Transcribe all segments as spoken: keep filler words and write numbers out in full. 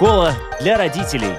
Школа для родителей.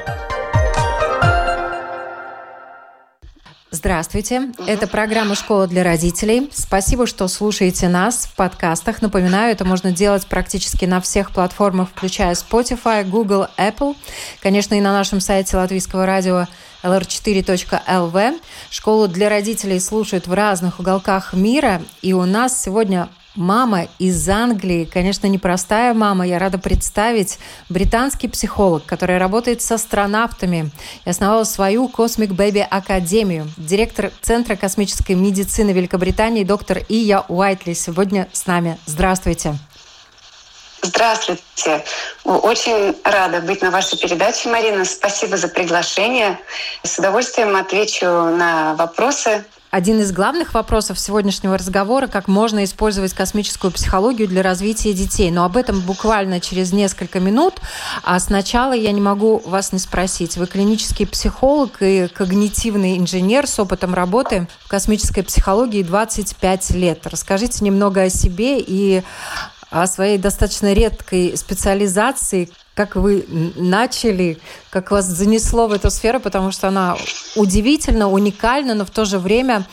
Здравствуйте, это программа «Школа для родителей». Спасибо, что слушаете нас в подкастах. Напоминаю, это можно делать практически на всех платформах, включая Spotify, Google, Apple. Конечно, и на нашем сайте Латвийского радио эл эр четыре точка эл ви. Школу для родителей слушают в разных уголках мира. И у нас сегодня мама из Англии, конечно, непростая мама. Я рада представить британский психолог, который работает с астронавтами и основала свою Cosmic Baby Академию. Директор Центра космической медицины Великобритании доктор Ия Уайтли сегодня с нами. Здравствуйте. Здравствуйте. Очень рада быть на вашей передаче, Марина. Спасибо за приглашение. С удовольствием отвечу на вопросы. Один из главных вопросов сегодняшнего разговора – как можно использовать космическую психологию для развития детей. Но об этом буквально через несколько минут. А сначала я не могу вас не спросить. Вы клинический психолог и когнитивный инженер с опытом работы в космической психологии двадцать пять лет. Расскажите немного о себе и о своей достаточно редкой специализации. Как вы начали, как вас занесло в эту сферу, потому что она удивительно, уникальна, но в то же время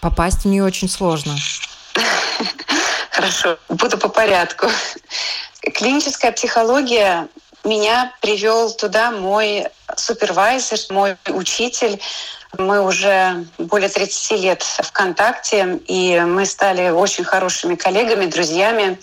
попасть в нее очень сложно. Хорошо, буду по порядку. Клиническая психология, меня привел туда мой супервайзер, мой учитель. Мы уже более тридцать лет в контакте, и мы стали очень хорошими коллегами, друзьями.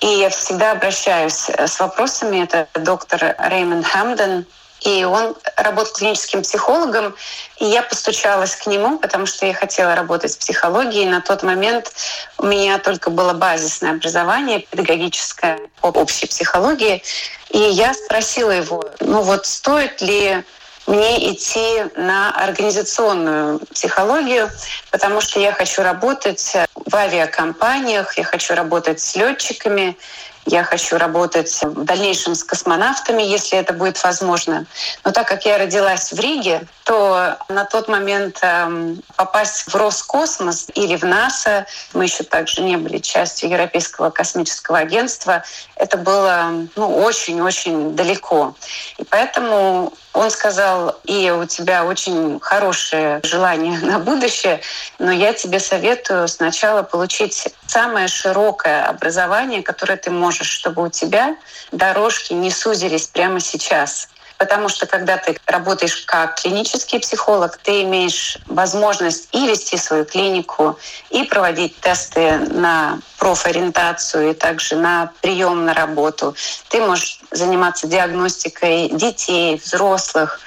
И я всегда обращаюсь с вопросами. Это доктор Рэймонд Хэмден. И он работал клиническим психологом. И я постучалась к нему, потому что я хотела работать с психологией. На тот момент у меня только было базисное образование, педагогическое по общей психологии. И я спросила его, ну вот стоит ли мне идти на организационную психологию, потому что я хочу работать в авиакомпаниях, я хочу работать с летчиками, я хочу работать в дальнейшем с космонавтами, если это будет возможно. Но так как я родилась в Риге, то на тот момент эм, попасть в Роскосмос или в НАСА, мы еще также не были частью Европейского космического агентства, это было ну, очень-очень далеко. И поэтому он сказал, и у тебя очень хорошее желание на будущее, но я тебе советую сначала получить самое широкое образование, которое ты можешь, чтобы у тебя дорожки не сузились прямо сейчас. Потому что когда ты работаешь как клинический психолог, ты имеешь возможность и вести свою клинику, и проводить тесты на профориентацию, и также на прием на работу. Ты можешь заниматься диагностикой детей, взрослых,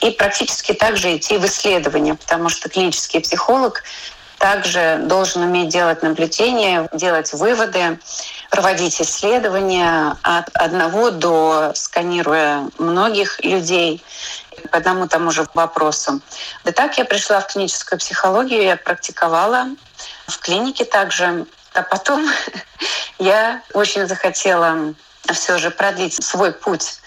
и практически также идти в исследования, потому что клинический психолог также должен уметь делать наблюдения, делать выводы, проводить исследования от одного до, сканируя многих людей по одному тому же вопросу. Да так я пришла в клиническую психологию, я практиковала в клинике также. А потом я очень захотела все же продлить свой путь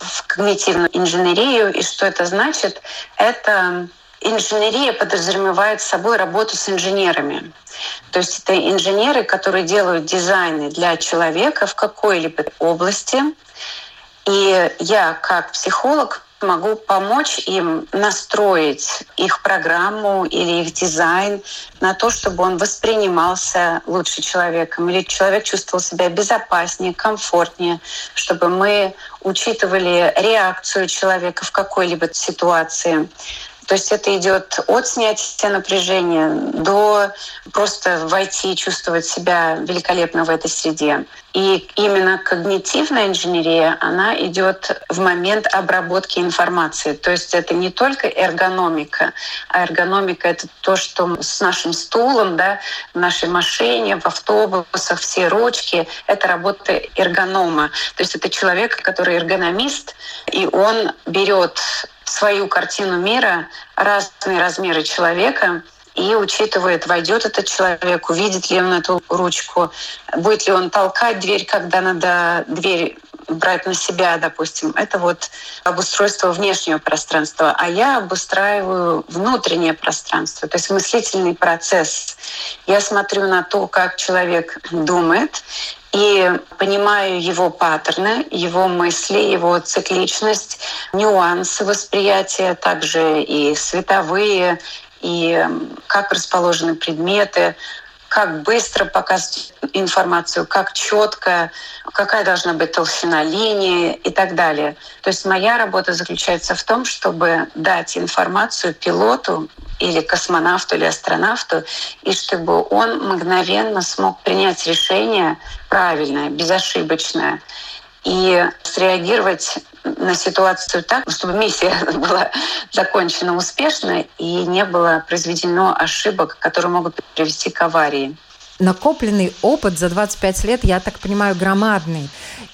в когнитивную инженерию. И что это значит? Это... Инженерия подразумевает собой работу с инженерами. То есть это инженеры, которые делают дизайны для человека в какой-либо области. И я, как психолог, могу помочь им настроить их программу или их дизайн на то, чтобы он воспринимался лучше человеком, или человек чувствовал себя безопаснее, комфортнее, чтобы мы учитывали реакцию человека в какой-либо ситуации. То есть это идет от снятия напряжения до просто войти и чувствовать себя великолепно в этой среде. И именно когнитивная инженерия, она идет в момент обработки информации. То есть это не только эргономика, а эргономика — это то, что с нашим стулом, да, в нашей машине, в автобусах, все ручки — это работа эргонома. То есть это человек, который эргономист, и он берет свою картину мира, разные размеры человека, и учитывает, войдет этот человек, увидит ли он эту ручку, будет ли он толкать дверь, когда надо дверь брать на себя, допустим, это вот обустройство внешнего пространства, а я обустраиваю внутреннее пространство, то есть мыслительный процесс. Я смотрю на то, как человек думает, и понимаю его паттерны, его мысли, его цикличность, нюансы восприятия, также и световые, и как расположены предметы, как быстро показывать информацию, как четко, какая должна быть толщина линии и так далее. То есть моя работа заключается в том, чтобы дать информацию пилоту или космонавту, или астронавту, и чтобы он мгновенно смог принять решение правильное, безошибочное, и среагировать на ситуацию так, чтобы миссия была закончена успешно и не было произведено ошибок, которые могут привести к аварии. Накопленный опыт за двадцать пять лет, я так понимаю, громадный.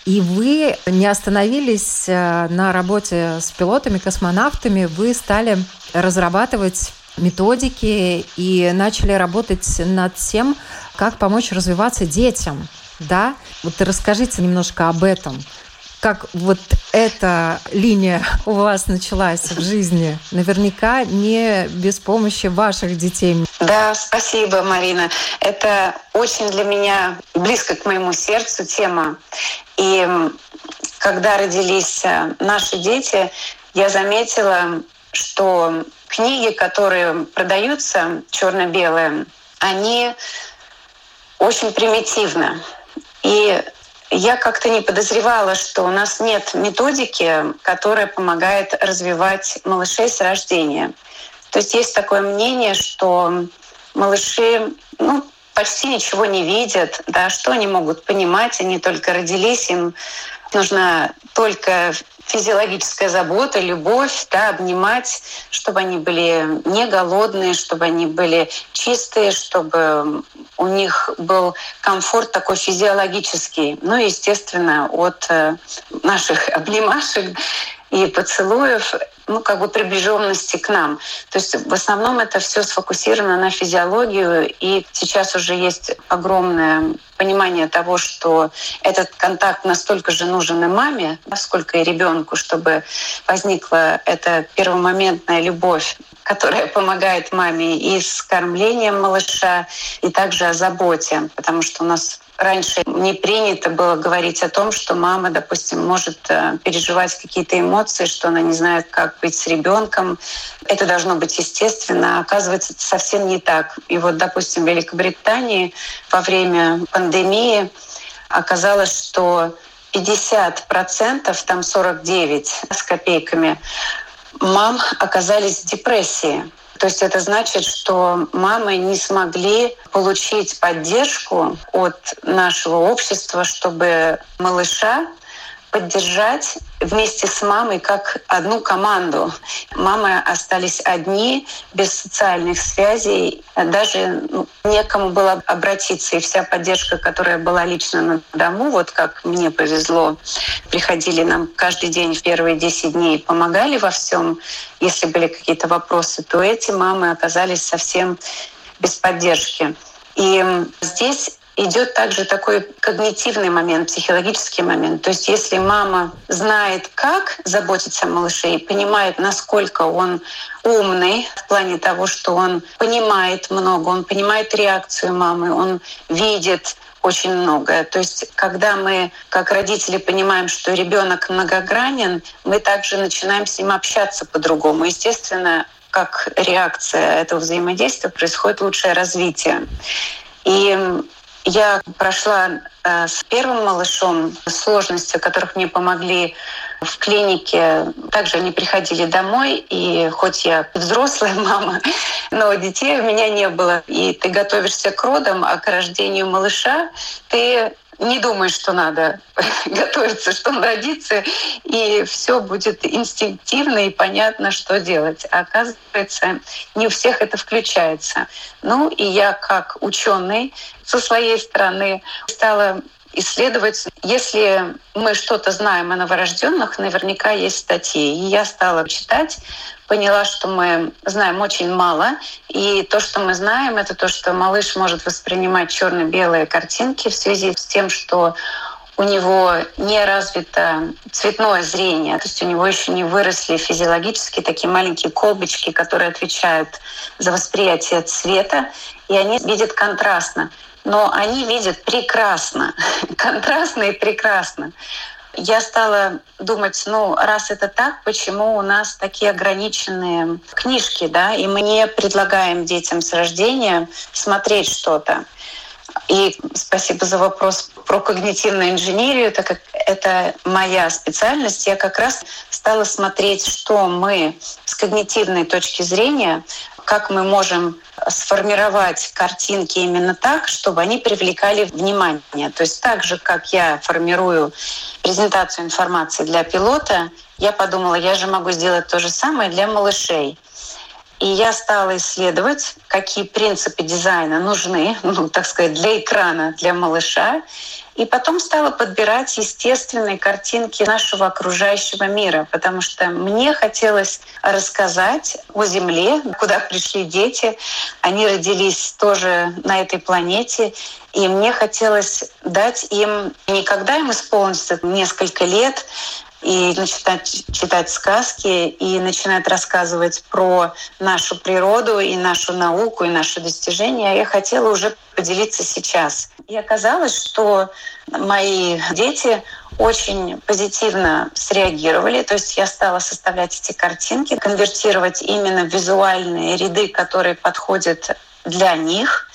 И вы не остановились на работе с пилотами, космонавтами. Вы стали разрабатывать методики и начали работать над тем, как помочь развиваться детям. Да? Вот расскажите немножко об этом. Как вот эта линия у вас началась в жизни? Наверняка не без помощи ваших детей. Да, спасибо, Марина. Это очень для меня близко к моему сердцу тема. И когда родились наши дети, я заметила, что книги, которые продаются, черно-белые, они очень примитивны. И я как-то не подозревала, что у нас нет методики, которая помогает развивать малышей с рождения. То есть есть такое мнение, что малыши ну, почти ничего не видят, да, что они могут понимать, они только родились, им нужна только физиологическая забота, любовь, да, обнимать, чтобы они были не голодные, чтобы они были чистые, чтобы у них был комфорт такой физиологический. Ну и, естественно, от наших обнимашек и поцелуев, ну, как бы приближенности к нам. То есть в основном это все сфокусировано на физиологию, и сейчас уже есть огромное понимание того, что этот контакт настолько же нужен и маме, сколько и ребенку, чтобы возникла эта первомоментная любовь, которая помогает маме и с кормлением малыша, и также о заботе, потому что у нас раньше не принято было говорить о том, что мама, допустим, может переживать какие-то эмоции, что она не знает, как быть с ребенком. Это должно быть естественно. Оказывается, это совсем не так. И вот, допустим, в Великобритании во время пандемии оказалось, что пятьдесят процентов, там сорок девять с копейками, мам оказались в депрессии. То есть это значит, что мамы не смогли получить поддержку от нашего общества, чтобы малыша поддержать вместе с мамой как одну команду. Мамы остались одни, без социальных связей, даже некому было обратиться. И вся поддержка, которая была лично на дому, вот как мне повезло, приходили нам каждый день в первые десять дней, помогали во всем. Если были какие-то вопросы, то эти мамы оказались совсем без поддержки. И здесь идет также такой когнитивный момент, психологический момент. То есть если мама знает, как заботиться о малыше, и понимает, насколько он умный в плане того, что он понимает много, он понимает реакцию мамы, он видит очень многое. То есть когда мы, как родители, понимаем, что ребенок многогранен, мы также начинаем с ним общаться по-другому. Естественно, как реакция этого взаимодействия происходит лучшее развитие. И я прошла э, с первым малышом сложности, которых мне помогли в клинике. Также они приходили домой, и хоть я взрослая мама, но детей у меня не было. И ты готовишься к родам, а к рождению малыша ты не думаешь, что надо готовиться, что он родится, и все будет инстинктивно и понятно, что делать. А оказывается, не у всех это включается. Ну и я как ученый со своей стороны стала исследовать. Если мы что-то знаем о новорожденных, наверняка есть статьи. И я стала читать, поняла, что мы знаем очень мало. И то, что мы знаем, это то, что малыш может воспринимать черно-белые картинки в связи с тем, что у него не развито цветное зрение, то есть у него еще не выросли физиологически такие маленькие колбочки, которые отвечают за восприятие цвета, и они видят контрастно. Но они видят прекрасно, контрастно и прекрасно. Я стала думать, ну, раз это так, почему у нас такие ограниченные книжки, да, и мы не предлагаем детям с рождения смотреть что-то. И спасибо за вопрос про когнитивную инженерию, так как это моя специальность. Я как раз стала смотреть, что мы с когнитивной точки зрения, как мы можем сформировать картинки именно так, чтобы они привлекали внимание. То есть так же, как я формирую презентацию информации для пилота, я подумала, я же могу сделать то же самое для малышей. И я стала исследовать, какие принципы дизайна нужны, ну, так сказать, для экрана, для малыша. И потом стала подбирать естественные картинки нашего окружающего мира, потому что мне хотелось рассказать о Земле, куда пришли дети. Они родились тоже на этой планете. И мне хотелось дать им, не когда им исполнится несколько лет, и начинать читать сказки, и начинать рассказывать про нашу природу, и нашу науку, и наши достижения. Я хотела уже поделиться сейчас. И оказалось, что мои дети очень позитивно среагировали. То есть я стала составлять эти картинки, конвертировать именно визуальные ряды, которые подходят для них.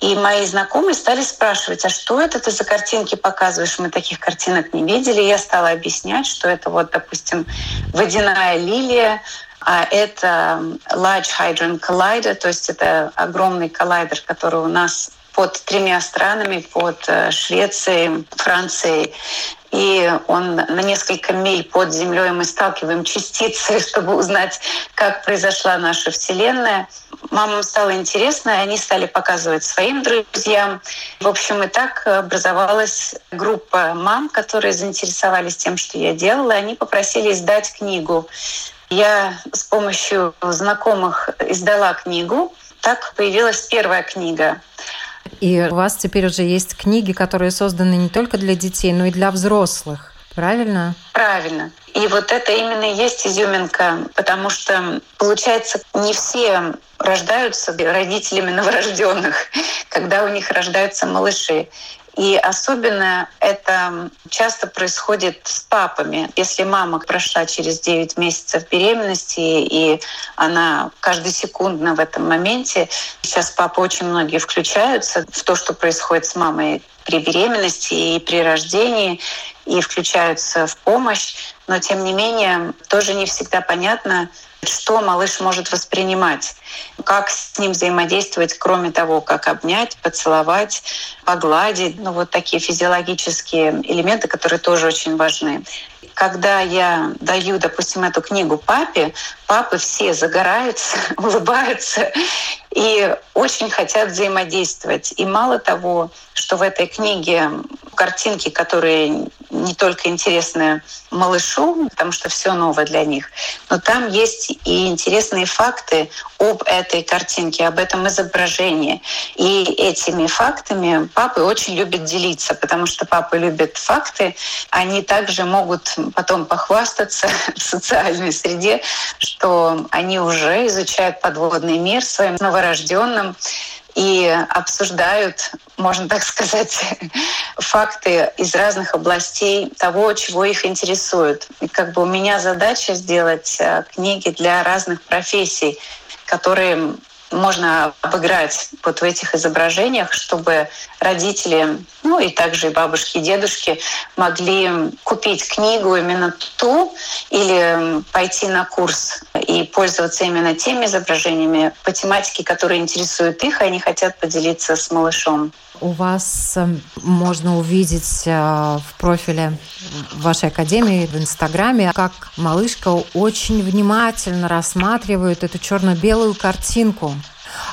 И мои знакомые стали спрашивать, а что это ты за картинки показываешь? Мы таких картинок не видели. Я стала объяснять, что это вот, допустим, водяная лилия, а это Large Hadron Collider, то есть это огромный коллайдер, который у нас под тремя странами, под Швецией, Францией. И он на несколько миль под землей, мы сталкиваем частицы, чтобы узнать, как произошла наша Вселенная. Мамам стало интересно, и они стали показывать своим друзьям. В общем, и так образовалась группа мам, которые заинтересовались тем, что я делала. Они попросили издать книгу. Я с помощью знакомых издала книгу. Так появилась первая книга. И у вас теперь уже есть книги, которые созданы не только для детей, но и для взрослых. Правильно? Правильно. И вот это именно и есть изюминка, потому что, получается, не все рождаются родителями новорожденных, когда у них рождаются малыши. И особенно это часто происходит с папами. Если мама прошла через девять месяцев беременности, и она каждосекундно в этом моменте, сейчас папы очень многие включаются в то, что происходит с мамой при беременности и при рождении, и включаются в помощь. Но, тем не менее, тоже не всегда понятно, что малыш может воспринимать, как с ним взаимодействовать, кроме того, как обнять, поцеловать, погладить. Ну, вот такие физиологические элементы, которые тоже очень важны. Когда я даю, допустим, эту книгу папе, папы все загораются, улыбаются и очень хотят взаимодействовать. И мало того, что в этой книге картинки, которые не только интересны малышу, потому что все новое для них, но там есть и интересные факты об этой картинке, об этом изображении. И этими фактами папы очень любят делиться, потому что папы любят факты. Они также могут потом похвастаться в социальной среде, что они уже изучают подводный мир своим новорожденным и обсуждают, можно так сказать, факты из разных областей того, чего их интересует. И как бы у меня задача сделать книги для разных профессий, которые можно обыграть вот в этих изображениях, чтобы родители, ну и также и бабушки, и дедушки могли купить книгу именно ту или пойти на курс и пользоваться именно теми изображениями по тематике, которые интересуют их, и они хотят поделиться с малышом. У вас можно увидеть в профиле вашей академии в Инстаграме, как малышка очень внимательно рассматривает эту черно-белую картинку.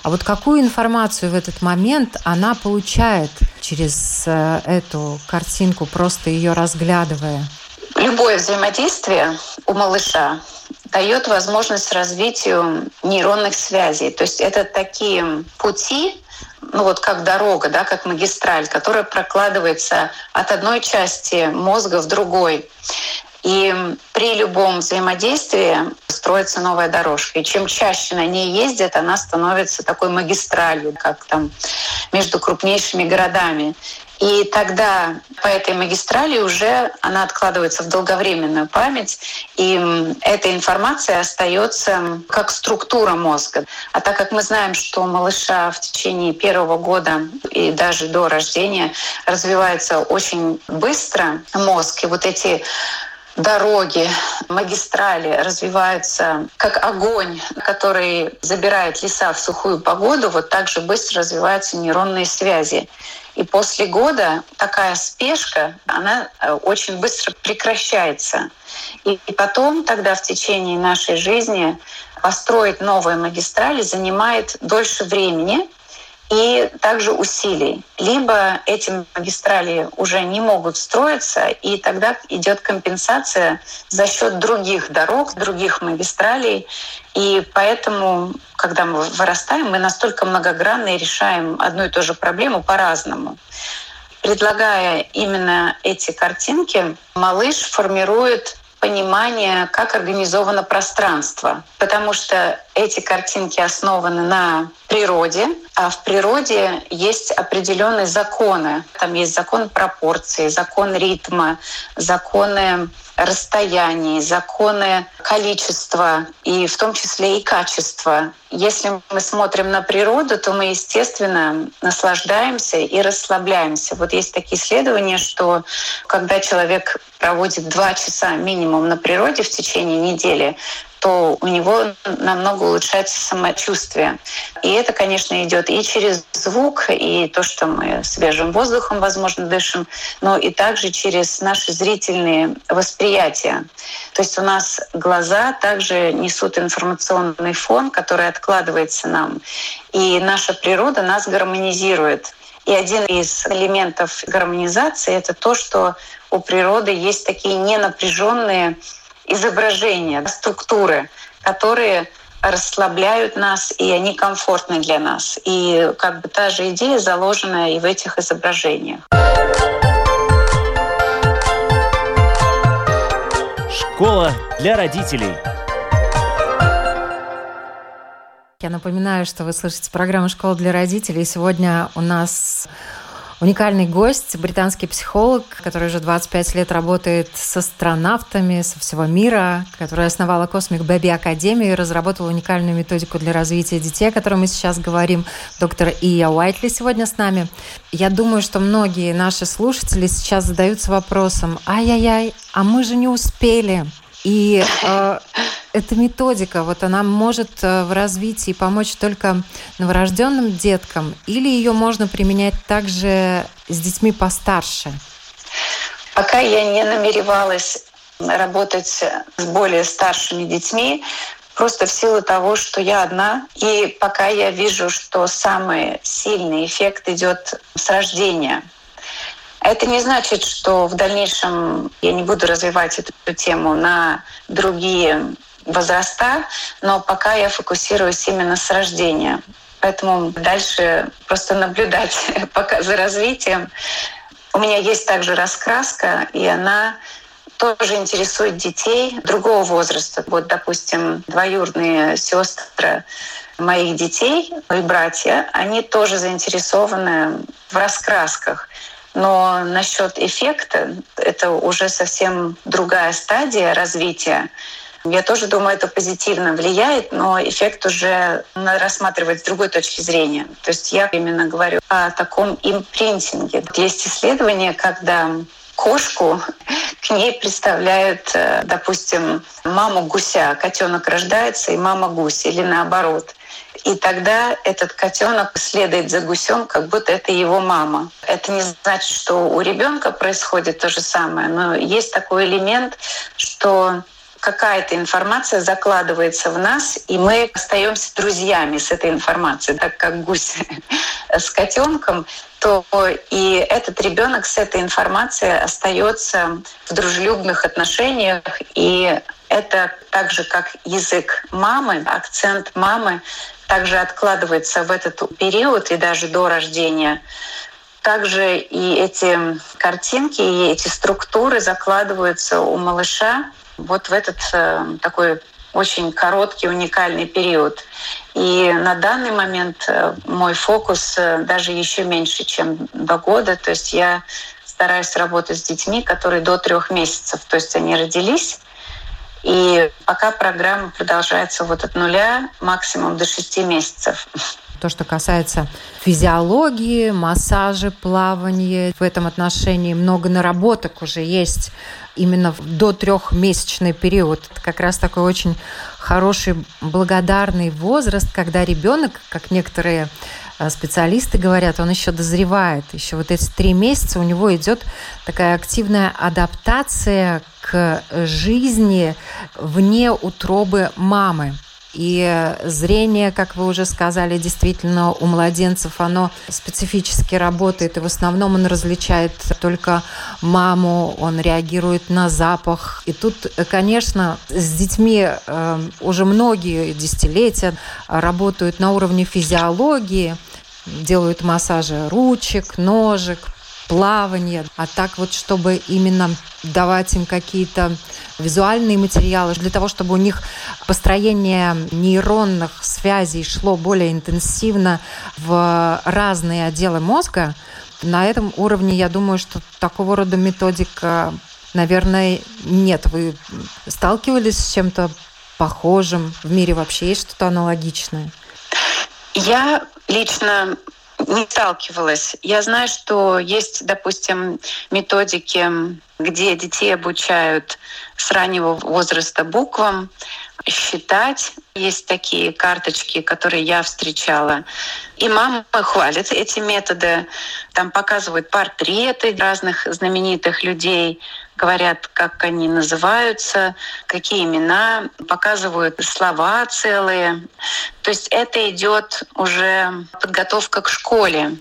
А вот какую информацию в этот момент она получает через эту картинку, просто ее разглядывая? Любое взаимодействие у малыша дает возможность развитию нейронных связей. То есть это такие пути ну вот как дорога, да, как магистраль, которая прокладывается от одной части мозга в другой. И при любом взаимодействии строится новая дорожка. И чем чаще на ней ездят, она становится такой магистралью, как там между крупнейшими городами. И тогда по этой магистрали уже она откладывается в долговременную память, и эта информация остается как структура мозга. А так как мы знаем, что у малыша в течение первого года и даже до рождения развивается очень быстро мозг, и вот эти дороги, магистрали развиваются как огонь, который забирает леса в сухую погоду, вот так же быстро развиваются нейронные связи. И после года такая спешка, она очень быстро прекращается. И потом тогда в течение нашей жизни построить новые магистрали занимает дольше времени, и также усилий. Либо эти магистрали уже не могут строиться, и тогда идет компенсация за счет других дорог, других магистралей. И поэтому, когда мы вырастаем, мы настолько многогранны и решаем одну и ту же проблему по-разному. Предлагая именно эти картинки, малыш формирует понимание, как организовано пространство, потому что эти картинки основаны на природе, а в природе есть определенные законы. Там есть закон пропорции, закон ритма, законы расстояний, законы количества и в том числе и качества. Если мы смотрим на природу, то мы, естественно, наслаждаемся и расслабляемся. Вот есть такие исследования, что когда человек проводит два часа минимум на природе в течение недели, то у него намного улучшается самочувствие. И это, конечно, идет и через звук, и то, что мы свежим воздухом, возможно, дышим, но и также через наши зрительные восприятия. То есть у нас глаза также несут информационный фон, который откладывается нам. И наша природа нас гармонизирует. И один из элементов гармонизации — это то, что у природы есть такие ненапряженные изображения, структуры, которые расслабляют нас, и они комфортны для нас. И как бы та же идея заложена и в этих изображениях. Школа для родителей. Я напоминаю, что вы слышите программу «Школа для родителей». Сегодня у нас уникальный гость, британский психолог, который уже двадцать пять лет работает с астронавтами со всего мира, которая основала Cosmic Baby Academy и разработала уникальную методику для развития детей, о которой мы сейчас говорим. Доктор Ия Уайтли сегодня с нами. Я думаю, что многие наши слушатели сейчас задаются вопросом: «Ай-яй-яй, а мы же не успели». И э, эта методика, вот она может э, в развитии помочь только новорожденным деткам, или ее можно применять также с детьми постарше? Пока я не намеревалась работать с более старшими детьми, просто в силу того, что я одна, и пока я вижу, что самый сильный эффект идет с рождения. Это не значит, что в дальнейшем я не буду развивать эту тему на другие возраста, но пока я фокусируюсь именно с рождения. Поэтому дальше просто наблюдать пока за развитием. У меня есть также раскраска, и она тоже интересует детей другого возраста. Вот, допустим, двоюродные сестры моих детей, мои братья, они тоже заинтересованы в раскрасках. Но насчет эффекта — это уже совсем другая стадия развития. Я тоже думаю, это позитивно влияет, но эффект уже надо рассматривать с другой точки зрения. То есть я именно говорю о таком импринтинге. Есть исследования, когда кошку к ней представляют, допустим, маму гуся. Котенок рождается, и мама гусь, или наоборот. И тогда этот котенок следует за гусем, как будто это его мама. Это не значит, что у ребенка происходит то же самое, но есть такой элемент, что какая-то информация закладывается в нас, и мы остаемся друзьями с этой информацией, так как гусь с котенком, то и этот ребенок с этой информацией остается в дружелюбных отношениях. И это так же, как язык мамы, акцент мамы также откладывается в этот период и даже до рождения. Также и эти картинки, и эти структуры закладываются у малыша вот в этот э, такой очень короткий, уникальный период. И на данный момент мой фокус даже еще меньше, чем два года. То есть я стараюсь работать с детьми, которые до трех месяцев, то есть они родились. И пока программа продолжается вот от нуля, максимум до шести месяцев. То, что касается физиологии, массажа, плавания, в этом отношении много наработок уже есть именно в до трехмесячный период. Это как раз такой очень хороший, благодарный возраст, когда ребенок, как некоторые специалисты говорят, он еще дозревает. Еще вот эти три месяца у него идет такая активная адаптация к жизни вне утробы мамы. И зрение, как вы уже сказали, действительно у младенцев оно специфически работает. И в основном он различает только маму, он реагирует на запах. И тут, конечно, с детьми уже многие десятилетия работают на уровне физиологии, делают массажи ручек, ножек, плавание. А так вот, чтобы именно давать им какие-то визуальные материалы, для того, чтобы у них построение нейронных связей шло более интенсивно в разные отделы мозга, на этом уровне, я думаю, что такого рода методика, наверное, нет. Вы сталкивались с чем-то похожим? В мире вообще есть что-то аналогичное? Я лично не сталкивалась. Я знаю, что есть, допустим, методики, где детей обучают с раннего возраста буквам, считать. Есть такие карточки, которые я встречала. И мамы хвалят эти методы. Там показывают портреты разных знаменитых людей, говорят, как они называются, какие имена, показывают слова целые. То есть это идет уже подготовка к школе.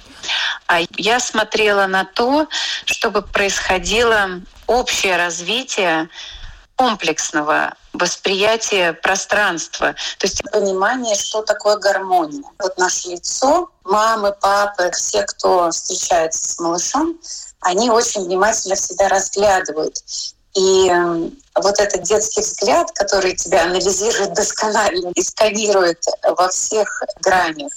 А я смотрела на то, чтобы происходило общее развитие комплексного восприятия пространства, то есть понимание, что такое гармония. Вот наше лицо, мамы, папы, все, кто встречается с малышом, они очень внимательно всегда разглядывают. И вот этот детский взгляд, который тебя анализирует досконально и сканирует во всех гранях,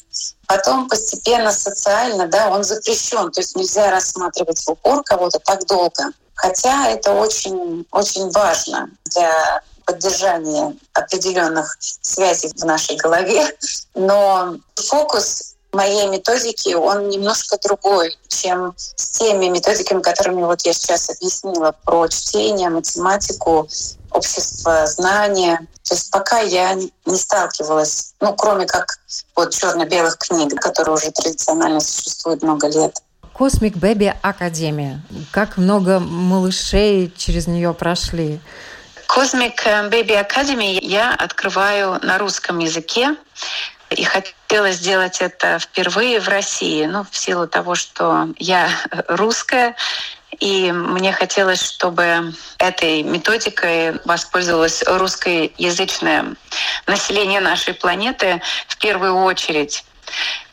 потом постепенно социально, да, он запрещен, то есть нельзя рассматривать в упор кого-то так долго. Хотя это очень, очень важно для поддержания определенных связей в нашей голове. Но фокус моей методики, он немножко другой, чем с теми методиками, которыми вот я сейчас объяснила, про чтение, математику, общество знания. То есть пока я не сталкивалась, ну, кроме как вот черно-белых книг, которые уже традиционально существуют много лет. Cosmic Baby Academy. Как много малышей через нее прошли? Cosmic Baby Academy я открываю на русском языке. И хотела сделать это впервые в России. Ну, в силу того, что я русская. И мне хотелось, чтобы этой методикой воспользовалось русскоязычное население нашей планеты в первую очередь.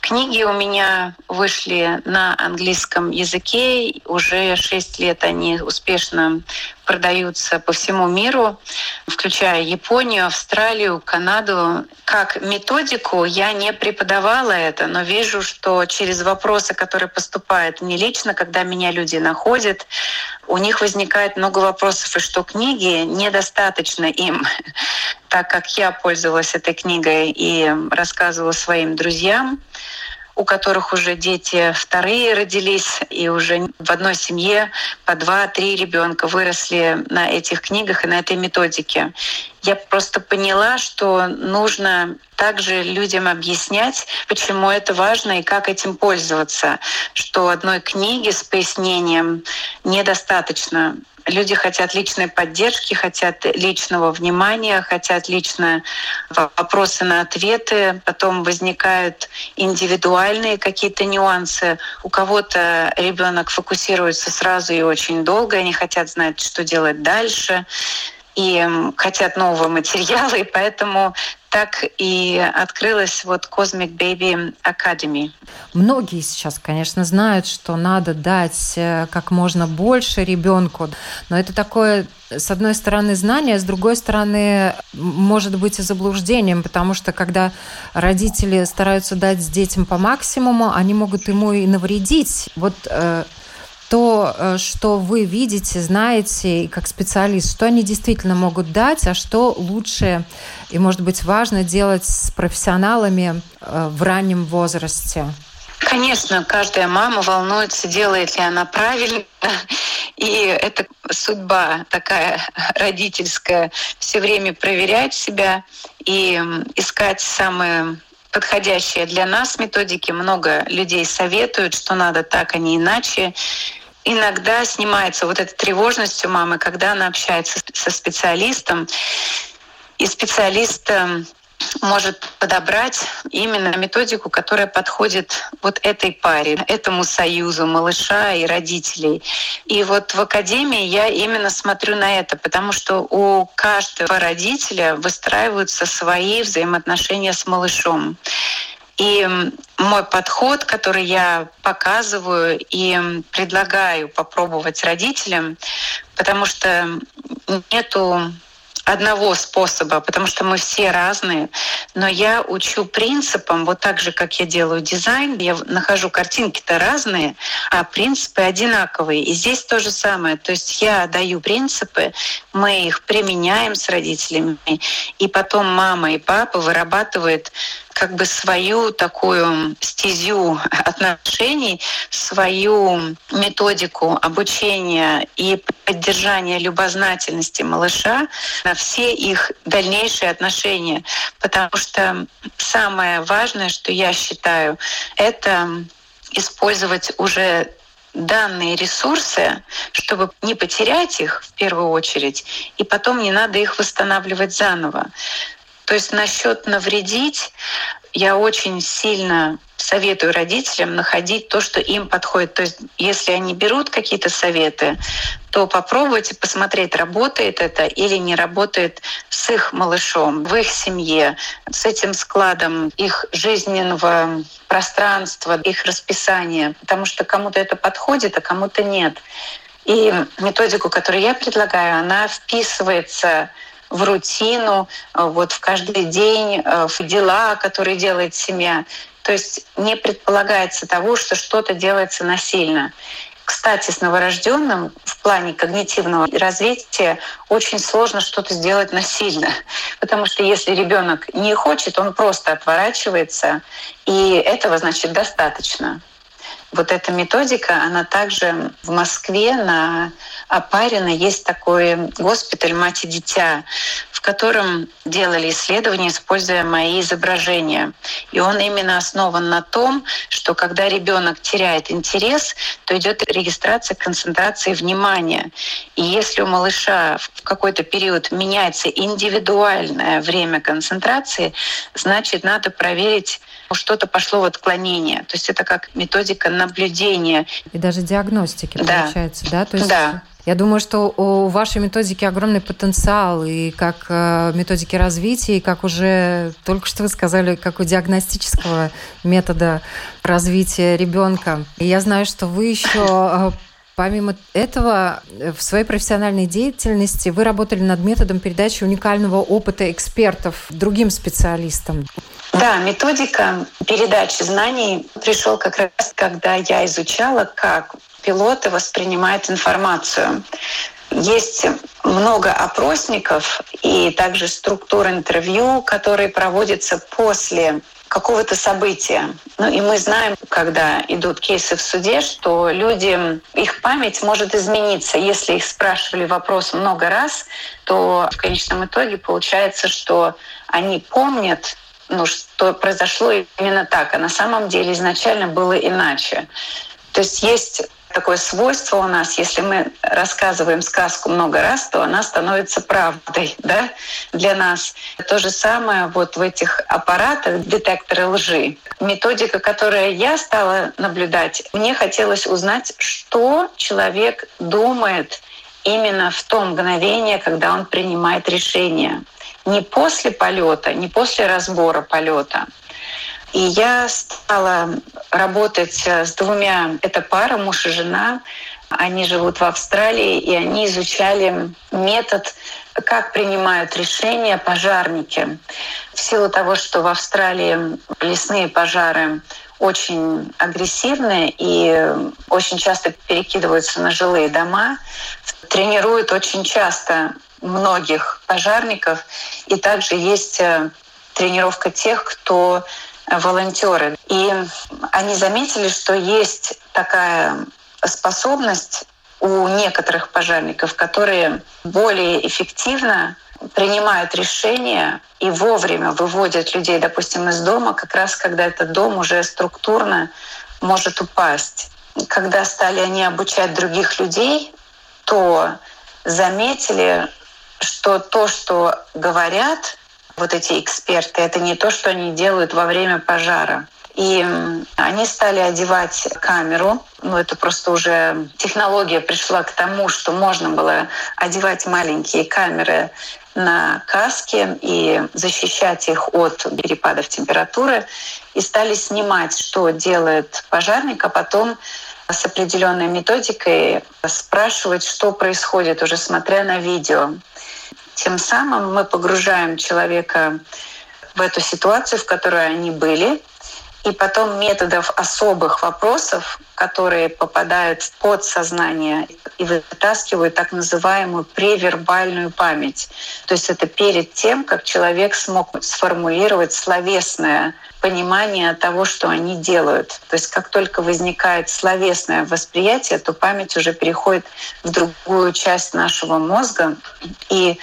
Книги у меня вышли на английском языке. Уже шесть лет они успешно продаются по всему миру, включая Японию, Австралию, Канаду. Как методику я не преподавала это, но вижу, что через вопросы, которые поступают мне лично, когда меня люди находят, у них возникает много вопросов, и что книги недостаточно им, так как я пользовалась этой книгой и рассказывала своим друзьям, у которых уже дети вторые родились, и уже в одной семье по два-три ребенка выросли на этих книгах и на этой методике. Я просто поняла, что нужно также людям объяснять, почему это важно и как этим пользоваться, что одной книги с пояснением недостаточно. люди хотят личной поддержки, хотят личного внимания, хотят лично вопросы на ответы. Потом возникают индивидуальные какие-то нюансы. У кого-то ребенок фокусируется сразу и очень долго, они хотят знать, что делать дальше, и хотят нового материала, и поэтому так и открылась вот Cosmic Baby Academy. Многие сейчас, конечно, знают, что надо дать как можно больше ребенку, но это такое, с одной стороны, знание, с другой стороны, может быть и заблуждением, потому что когда родители стараются дать детям по максимуму, они могут ему и навредить. Вот то, что вы видите, знаете, как специалист, что они действительно могут дать, а что лучше и, может быть, важно делать с профессионалами в раннем возрасте? Конечно, каждая мама волнуется, делает ли она правильно. И это судьба такая родительская, все время проверять себя и искать самые подходящие для нас методики. Много людей советуют, что надо так, а не иначе. Иногда снимается вот эта тревожность у мамы, когда она общается со специалистом, и специалист может подобрать именно методику, которая подходит вот этой паре, этому союзу малыша и родителей. И вот в академии я именно смотрю на это, потому что у каждого родителя выстраиваются свои взаимоотношения с малышом. И мой подход, который я показываю и предлагаю попробовать родителям, потому что нету одного способа, потому что мы все разные. Но я учу принципам, вот так же, как я делаю дизайн, я нахожу картинки-то разные, а принципы одинаковые. И здесь то же самое. То есть я даю принципы, мы их применяем с родителями, и потом мама и папа вырабатывают как бы свою такую стезю отношений, свою методику обучения и поддержания любознательности малыша на все их дальнейшие отношения. Потому что самое важное, что я считаю, это использовать уже данные ресурсы, чтобы не потерять их в первую очередь, и потом не надо их восстанавливать заново. То есть насчет навредить, я очень сильно советую родителям находить то, что им подходит. То есть если они берут какие-то советы, то попробуйте посмотреть, работает это или не работает с их малышом, в их семье, с этим складом их жизненного пространства, их расписания. Потому что кому-то это подходит, а кому-то нет. И методику, которую я предлагаю, она вписывается в рутину, вот в каждый день, в дела, которые делает семья. То есть не предполагается того, что что-то делается насильно. Кстати, с новорожденным в плане когнитивного развития очень сложно что-то сделать насильно, потому что если ребенок не хочет, он просто отворачивается, и этого, значит, достаточно. Вот эта методика, она также в Москве на Опарина есть такой госпиталь «Мать и Дитя», в котором делали исследования, используя мои изображения. И он именно основан на том, что когда ребенок теряет интерес, то идет регистрация концентрации внимания. И если у малыша в какой-то период меняется индивидуальное время концентрации, значит, надо проверить, что-то пошло в отклонение. То есть это как методика наблюдения. И даже диагностики, да, получается, да? То есть да. Я думаю, что у вашей методики огромный потенциал, и как методики развития, и как уже только что вы сказали, как у диагностического метода развития ребенка. И я знаю, что вы еще помимо этого в своей профессиональной деятельности вы работали над методом передачи уникального опыта экспертов другим специалистам. Да, методика передачи знаний пришел как раз, когда я изучала, как пилоты воспринимают информацию. Есть много опросников и также структур интервью, которые проводятся после какого-то события. Ну и мы знаем, когда идут кейсы в суде, что люди, их память может измениться. Если их спрашивали вопрос много раз, то в конечном итоге получается, что они помнят, ну, что произошло именно так, а на самом деле изначально было иначе. То есть есть такое свойство у нас, если мы рассказываем сказку много раз, то она становится правдой, да, для нас. То же самое вот в этих аппаратах детектора лжи. Методика, которую я стала наблюдать, мне хотелось узнать, что человек думает именно в то мгновение, когда он принимает решение. Не после полета, не после разбора полета. И я стала работать с двумя, это пара, муж и жена, они живут в Австралии, и они изучали метод, как принимают решения пожарники. В силу того, что в Австралии лесные пожары очень агрессивные и очень часто перекидываются на жилые дома, тренируют очень часто многих пожарников. И также есть тренировка тех, кто волонтеры. И они заметили, что есть такая способность у некоторых пожарников, которые более эффективно принимают решения и вовремя выводят людей, допустим, из дома, как раз когда этот дом уже структурно может упасть. Когда стали они обучать других людей, то заметили, что то, что говорят вот эти эксперты, это не то, что они делают во время пожара. И они стали одевать камеру. Ну, это просто уже технология пришла к тому, что можно было одевать маленькие камеры на каски и защищать их от перепадов температуры. И стали снимать, что делает пожарник, а потом с определенной методикой спрашивать, что происходит, уже смотря на видео. Тем самым мы погружаем человека в эту ситуацию, в которой они были. И потом методов особых вопросов, которые попадают в подсознание и вытаскивают так называемую превербальную память. То есть это перед тем, как человек смог сформулировать словесное понимание того, что они делают. То есть как только возникает словесное восприятие, то память уже переходит в другую часть нашего мозга и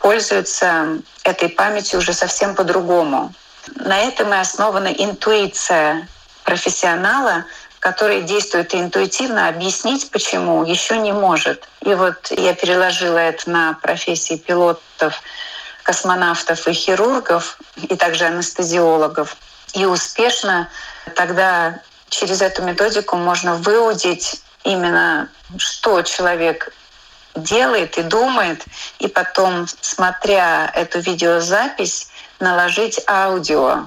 пользуется этой памятью уже совсем по-другому. На этом и основана интуиция профессионала, который действует интуитивно, объяснить почему еще не может. И вот я переложила это на профессии пилотов, космонавтов и хирургов, и также анестезиологов. И успешно тогда через эту методику можно выудить именно, что человек делает и думает, и потом, смотря эту видеозапись, наложить аудио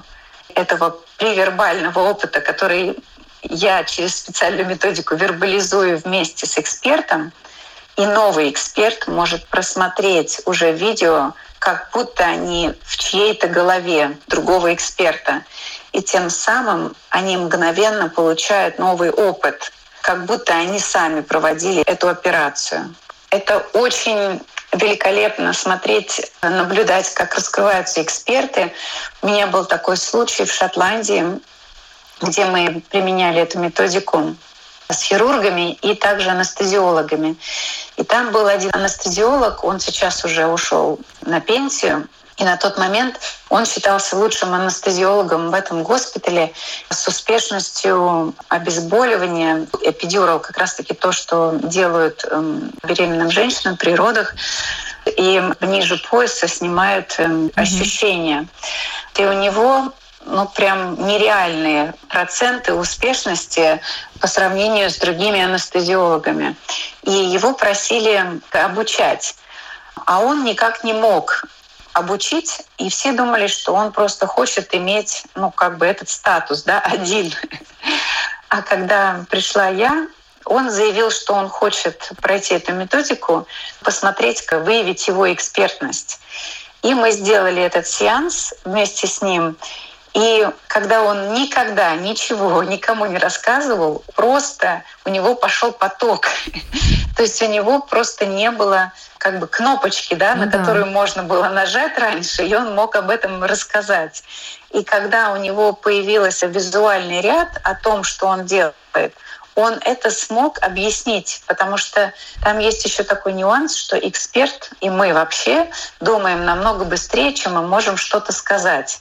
этого превербального опыта, который я через специальную методику вербализую вместе с экспертом, и новый эксперт может просмотреть уже видео, как будто они в чьей-то голове другого эксперта. И тем самым они мгновенно получают новый опыт, как будто они сами проводили эту операцию. Это очень великолепно смотреть, наблюдать, как раскрываются эксперты. У меня был такой случай в Шотландии, где мы применяли эту методику с хирургами и также анестезиологами. И там был один анестезиолог, он сейчас уже ушел на пенсию. И на тот момент он считался лучшим анестезиологом в этом госпитале с успешностью обезболивания. Эпидюрал — как раз-таки то, что делают беременным женщинам при родах. И ниже пояса снимают ощущения. И у него ну, прям нереальные проценты успешности по сравнению с другими анестезиологами. И его просили обучать. А он никак не мог обучить, и все думали, что он просто хочет иметь, ну, как бы этот статус, да, один. А когда пришла я, он заявил, что он хочет пройти эту методику, посмотреть, как выявить его экспертность. И мы сделали этот сеанс вместе с ним. И когда он никогда ничего никому не рассказывал, просто у него пошел поток. То есть у него просто не было как бы кнопочки, да, ну, на да. которую можно было нажать раньше, и он мог об этом рассказать. И когда у него появился визуальный ряд о том, что он делает, он это смог объяснить, потому что там есть еще такой нюанс, что эксперт и мы вообще думаем намного быстрее, чем мы можем что-то сказать.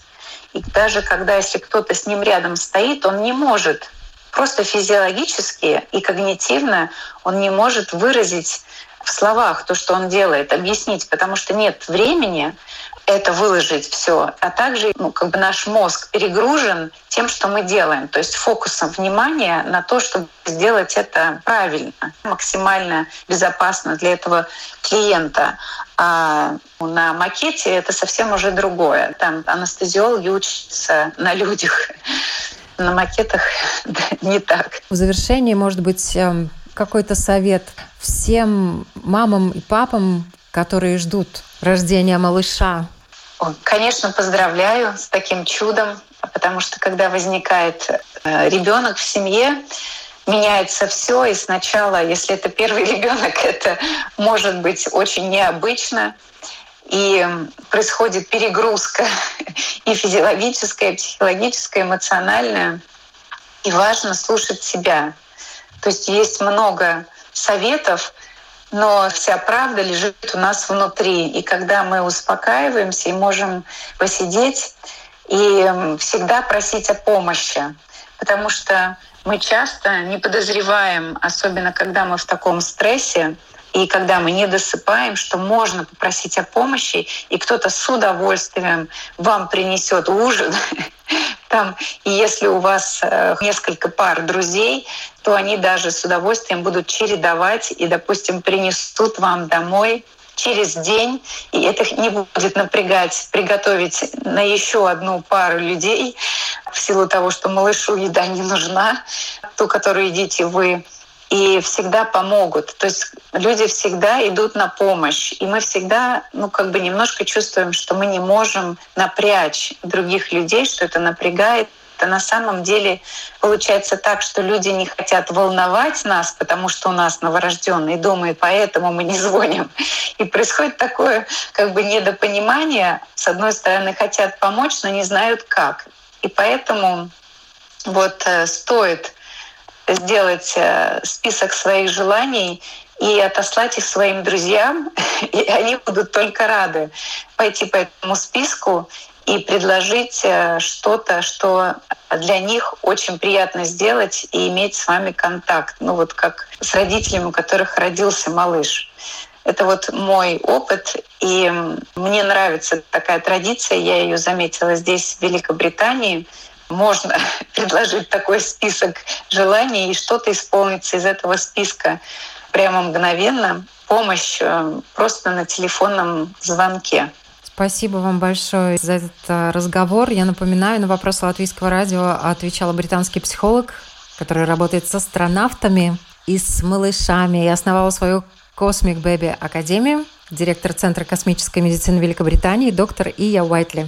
И даже когда, если кто-то с ним рядом стоит, он не может Просто физиологически и когнитивно он не может выразить в словах то, что он делает, объяснить, потому что нет времени это выложить все. А также ну, как бы наш мозг перегружен тем, что мы делаем, то есть фокусом внимания на то, чтобы сделать это правильно, максимально безопасно для этого клиента. А на макете это совсем уже другое. Там анестезиологи учатся на людях, на макетах не так. В завершении, может быть, какой-то совет всем мамам и папам, которые ждут рождения малыша? Конечно, поздравляю с таким чудом, потому что когда возникает ребенок в семье, меняется все, и сначала, если это первый ребенок, это может быть очень необычно, и происходит перегрузка и физиологическая, и психологическая, и эмоциональная, и важно слушать себя. То есть есть много советов, но вся правда лежит у нас внутри. И когда мы успокаиваемся и можем посидеть, и всегда просить о помощи, потому что мы часто не подозреваем, особенно когда мы в таком стрессе, и когда мы не досыпаем, что можно попросить о помощи, и кто-то с удовольствием вам принесет ужин. Там, и если у вас несколько пар друзей, то они даже с удовольствием будут чередовать и, допустим, принесут вам домой через день, и это не будет напрягать приготовить на еще одну пару людей в силу того, что малышу еда не нужна, ту, которую едите вы. И всегда помогут. То есть люди всегда идут на помощь. И мы всегда, ну, как бы немножко чувствуем, что мы не можем напрячь других людей, что это напрягает. Это на самом деле получается так, что люди не хотят волновать нас, потому что у нас новорожденный дома, и поэтому мы не звоним. И происходит такое как бы недопонимание. С одной стороны, хотят помочь, но не знают как. И поэтому вот стоит сделать список своих желаний и отослать их своим друзьям, и они будут только рады пойти по этому списку и предложить что-то, что для них очень приятно сделать и иметь с вами контакт, ну вот как с родителями, у которых родился малыш. Это вот мой опыт, и мне нравится такая традиция, я ее заметила здесь, в Великобритании. Можно предложить такой список желаний, и что-то исполнится из этого списка прямо мгновенно. Помощь просто на телефонном звонке. Спасибо вам большое за этот разговор. Я напоминаю, на вопрос Латвийского радио отвечала британский психолог, который работает с астронавтами и с малышами, и основала свою Cosmic Baby Academy, директор Центра космической медицины Великобритании, доктор Ия Уайтли.